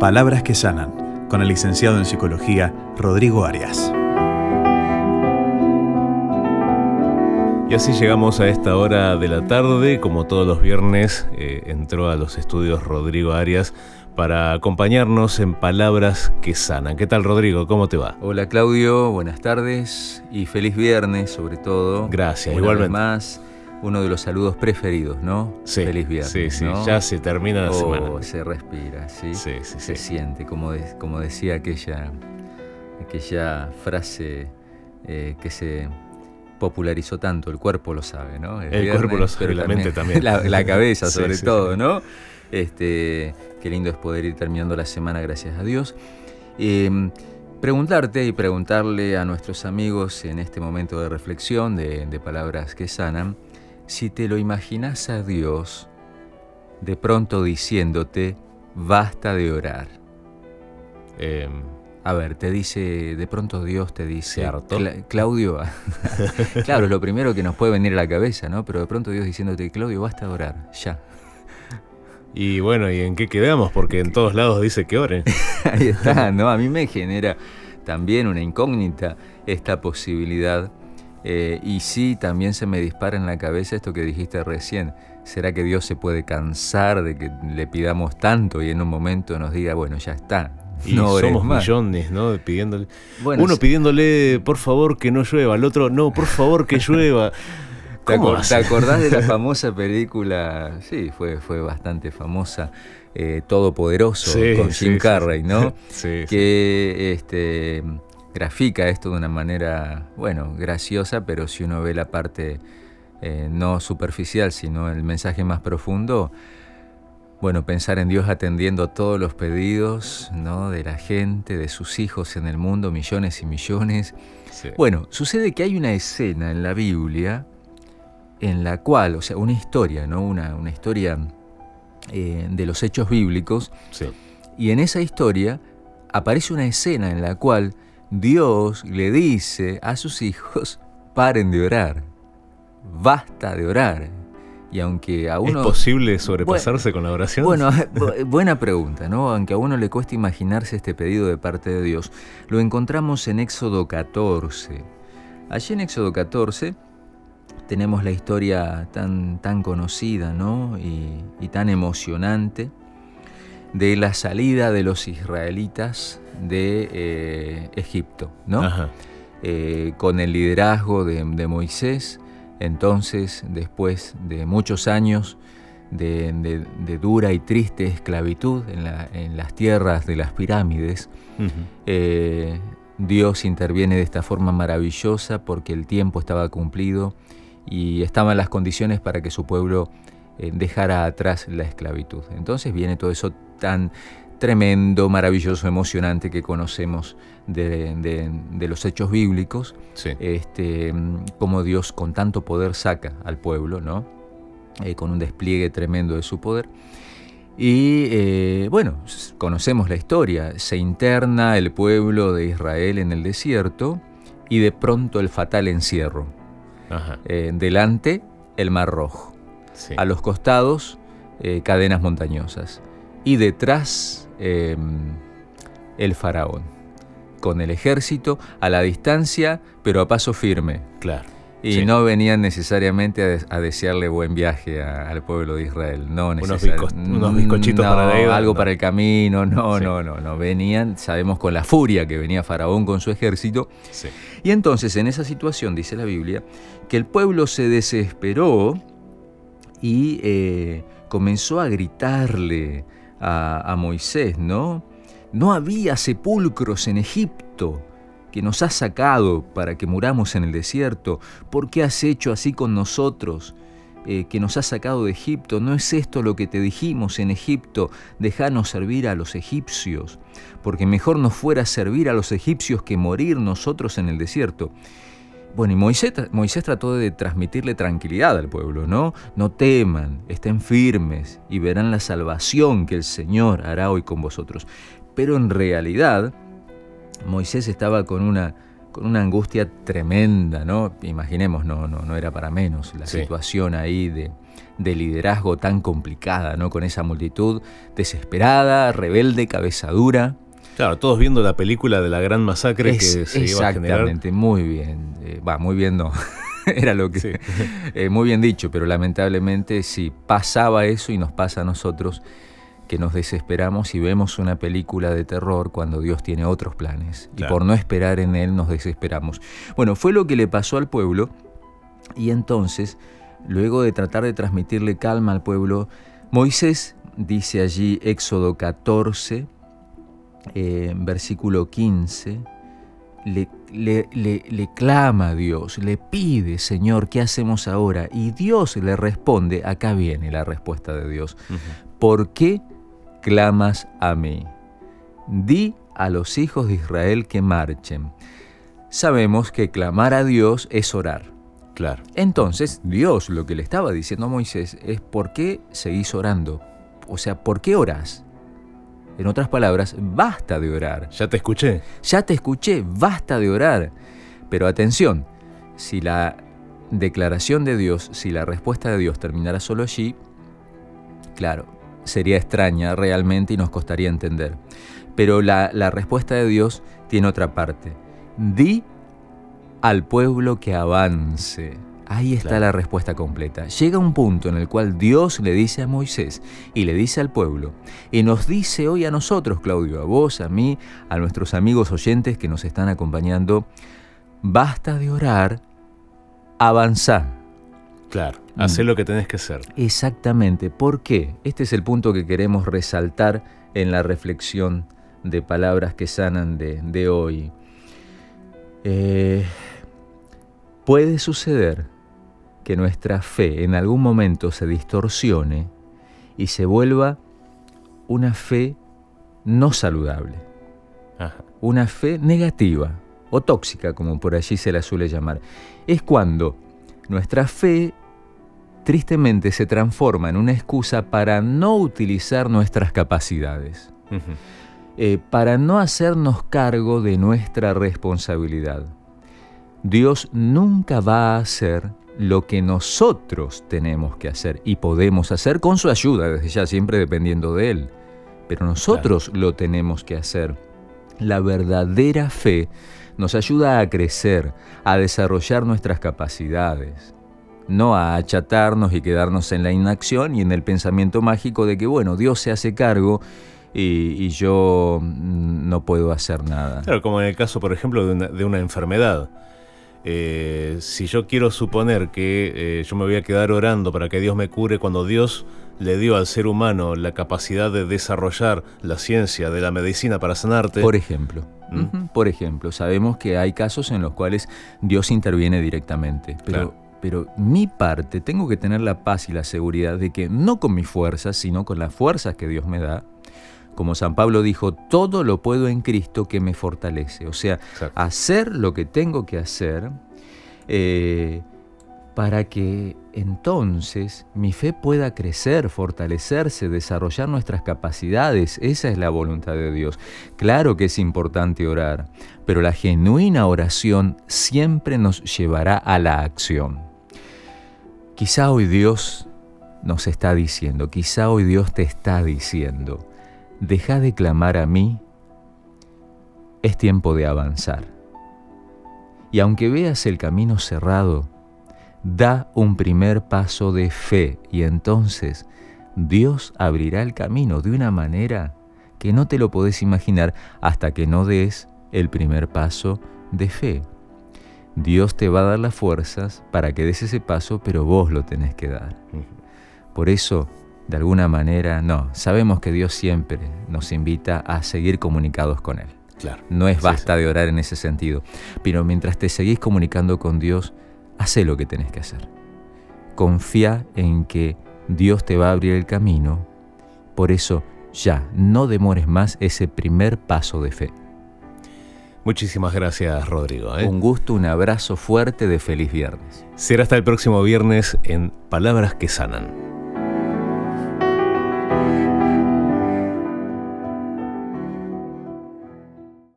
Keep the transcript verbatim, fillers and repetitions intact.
Palabras que Sanan, con el licenciado en Psicología, Rodrigo Arias. Y así llegamos a esta hora de la tarde. Como todos los viernes, eh, entró a los estudios Rodrigo Arias para acompañarnos en Palabras que Sanan. ¿Qué tal, Rodrigo? ¿Cómo te va? Hola, Claudio. Buenas tardes y feliz viernes, sobre todo. Gracias, una igualmente. Vez más, uno de los saludos preferidos, ¿no? Sí, feliz viernes, sí, sí. ¿No? Ya se termina la oh, semana. Se respira, ¿sí? Sí, sí, se sí. siente, como, de, como decía aquella, aquella frase eh, que se popularizó tanto, el cuerpo lo sabe, ¿no? El, el viernes, cuerpo lo sabe, la mente también. La, la cabeza sobre sí, sí, todo, sí. ¿no? Este, qué lindo es poder ir terminando la semana, gracias a Dios. Eh, preguntarte y preguntarle a nuestros amigos en este momento de reflexión, de, de Palabras que Sanan, si te lo imaginas a Dios de pronto diciéndote, basta de orar. Eh... A ver, te dice, de pronto Dios te dice, Cla- Claudio, claro, es lo primero que nos puede venir a la cabeza, ¿no? Pero de pronto Dios diciéndote, Claudio, basta de orar, ya. Y bueno, ¿y en qué quedamos? Porque en todos lados dice que oren. Ahí está, ¿no? A mí me genera también una incógnita esta posibilidad. Eh, y sí, también se me dispara en la cabeza esto que dijiste recién. ¿Será que Dios se puede cansar de que le pidamos tanto y en un momento nos diga, bueno, ya está? Y no somos más. millones, ¿no? Pidiéndole. Bueno, Uno sí. pidiéndole, por favor, que no llueva. El otro, no, por favor, que llueva. ¿Te, acor- ¿Te acordás de la famosa película? Sí, fue, fue bastante famosa. Eh, Todopoderoso, sí, con Jim sí, Carrey, sí, ¿no? Sí, que sí. Este, grafica esto de una manera, bueno, graciosa, pero si uno ve la parte eh, no superficial, sino el mensaje más profundo. Bueno, pensar en Dios atendiendo a todos los pedidos, ¿no? De la gente, de sus hijos en el mundo, millones y millones. Sí. Bueno, sucede que hay una escena en la Biblia en la cual, o sea, una historia, ¿no? Una, una historia eh, de los hechos bíblicos. Sí. Y en esa historia aparece una escena en la cual Dios le dice a sus hijos, paren de orar, basta de orar. Y aunque a uno, ¿es posible sobrepasarse bueno, con la oración? Bueno, buena pregunta, ¿no? Aunque a uno le cuesta imaginarse este pedido de parte de Dios, lo encontramos en Éxodo catorce. Allí en Éxodo catorce tenemos la historia tan, tan conocida, ¿no? Y, y tan emocionante de la salida de los israelitas de eh, Egipto, ¿no? Ajá. Eh, con el liderazgo de, de Moisés. Entonces, después de muchos años de, de, de dura y triste esclavitud en, la, en las tierras de las pirámides, uh-huh. eh, Dios interviene de esta forma maravillosa porque el tiempo estaba cumplido y estaban las condiciones para que su pueblo eh, dejara atrás la esclavitud. Entonces viene todo eso tan tremendo, maravilloso, emocionante que conocemos de, de, de los hechos bíblicos, sí. este, como Dios con tanto poder saca al pueblo, ¿no? Eh, con un despliegue tremendo de su poder. Y eh, bueno, conocemos la historia, se interna el pueblo de Israel en el desierto y de pronto el fatal encierro. Ajá. Eh, delante el Mar Rojo, sí. a los costados eh, cadenas montañosas y detrás Eh, el faraón, con el ejército a la distancia, pero a paso firme. Claro. Y sí. no venían necesariamente a, des- a desearle buen viaje a- al pueblo de Israel. No necesariamente. Unos, bizco- unos bizcochitos no, para la ida, algo no. para el camino. No, sí. no, no, no. Venían, sabemos con la furia que venía faraón con su ejército. Sí. Y entonces, en esa situación, dice la Biblia, que el pueblo se desesperó y eh, comenzó a gritarle A, a Moisés, ¿no? No había sepulcros en Egipto que nos has sacado para que muramos en el desierto. ¿Por qué has hecho así con nosotros eh, que nos has sacado de Egipto? ¿No es esto lo que te dijimos en Egipto? Dejanos servir a los egipcios, porque mejor nos fuera servir a los egipcios que morir nosotros en el desierto. Bueno, y Moisés, Moisés trató de transmitirle tranquilidad al pueblo, ¿no? No teman, estén firmes y verán la salvación que el Señor hará hoy con vosotros. Pero en realidad, Moisés estaba con una con una angustia tremenda, ¿no? Imaginemos, no, no, no era para menos la sí. situación ahí de, de liderazgo tan complicada, ¿no? Con esa multitud desesperada, rebelde, cabeza dura. Claro, todos viendo la película de la gran masacre es, que se iba a generar. Exactamente, muy bien. Va, eh, muy bien no, era lo que... Sí. Eh, muy bien dicho, pero lamentablemente sí, pasaba eso y nos pasa a nosotros, que nos desesperamos y vemos una película de terror cuando Dios tiene otros planes. Claro. Y por no esperar en Él nos desesperamos. Bueno, fue lo que le pasó al pueblo, y entonces, luego de tratar de transmitirle calma al pueblo, Moisés dice allí, Éxodo catorce, eh, versículo quince, le, le, le, le clama a Dios, le pide, Señor, ¿qué hacemos ahora? Y Dios le responde, acá viene la respuesta de Dios, uh-huh. ¿Por qué clamas a mí? Di a los hijos de Israel que marchen. Sabemos que clamar a Dios es orar. Claro. Entonces, Dios lo que le estaba diciendo a Moisés es ¿por qué seguís orando? O sea, ¿por qué orás? En otras palabras, basta de orar. Ya te escuché. Ya te escuché, basta de orar. Pero atención, si la declaración de Dios, si la respuesta de Dios terminara solo allí, claro, sería extraña realmente y nos costaría entender. Pero la, la respuesta de Dios tiene otra parte. Di al pueblo que avance. Ahí está claro. La respuesta completa. Llega un punto en el cual Dios le dice a Moisés y le dice al pueblo, y nos dice hoy a nosotros, Claudio, a vos, a mí, a nuestros amigos oyentes que nos están acompañando, basta de orar, avanzá. Claro, hacer lo que tenés que hacer. Exactamente. ¿Por qué? Este es el punto que queremos resaltar en la reflexión de Palabras que Sanan de, de hoy. Eh, puede suceder que nuestra fe en algún momento se distorsione y se vuelva una fe no saludable, ajá, una fe negativa o tóxica, como por allí se la suele llamar. Es cuando nuestra fe tristemente se transforma en una excusa para no utilizar nuestras capacidades, uh-huh, eh, para no hacernos cargo de nuestra responsabilidad. Dios nunca va a hacer lo que nosotros tenemos que hacer y podemos hacer con su ayuda, desde ya, siempre dependiendo de Él. Pero nosotros claro. lo tenemos que hacer. La verdadera fe nos ayuda a crecer, a desarrollar nuestras capacidades, no a achatarnos y quedarnos en la inacción y en el pensamiento mágico de que, bueno, Dios se hace cargo y, y yo no puedo hacer nada. Claro, como en el caso, por ejemplo, de una, de una enfermedad. Eh, si yo quiero suponer que eh, yo me voy a quedar orando para que Dios me cure cuando Dios le dio al ser humano la capacidad de desarrollar la ciencia de la medicina para sanarte. Por ejemplo. ¿Mm? Por ejemplo, sabemos que hay casos en los cuales Dios interviene directamente, pero, claro. pero mi parte, tengo que tener la paz y la seguridad de que no con mis fuerzas, sino con las fuerzas que Dios me da, como San Pablo dijo, todo lo puedo en Cristo que me fortalece. O sea, exacto, hacer lo que tengo que hacer eh, para que entonces mi fe pueda crecer, fortalecerse, desarrollar nuestras capacidades. Esa es la voluntad de Dios. Claro que es importante orar, pero la genuina oración siempre nos llevará a la acción. Quizá hoy Dios nos está diciendo, quizá hoy Dios te está diciendo, deja de clamar a mí, es tiempo de avanzar. Y aunque veas el camino cerrado, da un primer paso de fe y entonces Dios abrirá el camino de una manera que no te lo podés imaginar hasta que no des el primer paso de fe. Dios te va a dar las fuerzas para que des ese paso, pero vos lo tenés que dar. Por eso, de alguna manera, no, sabemos que Dios siempre nos invita a seguir comunicados con Él. Claro. No es basta sí, sí. de orar en ese sentido, pero mientras te seguís comunicando con Dios, hacé lo que tenés que hacer. Confía en que Dios te va a abrir el camino, por eso ya, no demores más ese primer paso de fe. Muchísimas gracias, Rodrigo. ¿eh? Un gusto, un abrazo fuerte de feliz viernes. Será hasta el próximo viernes en Palabras que Sanan.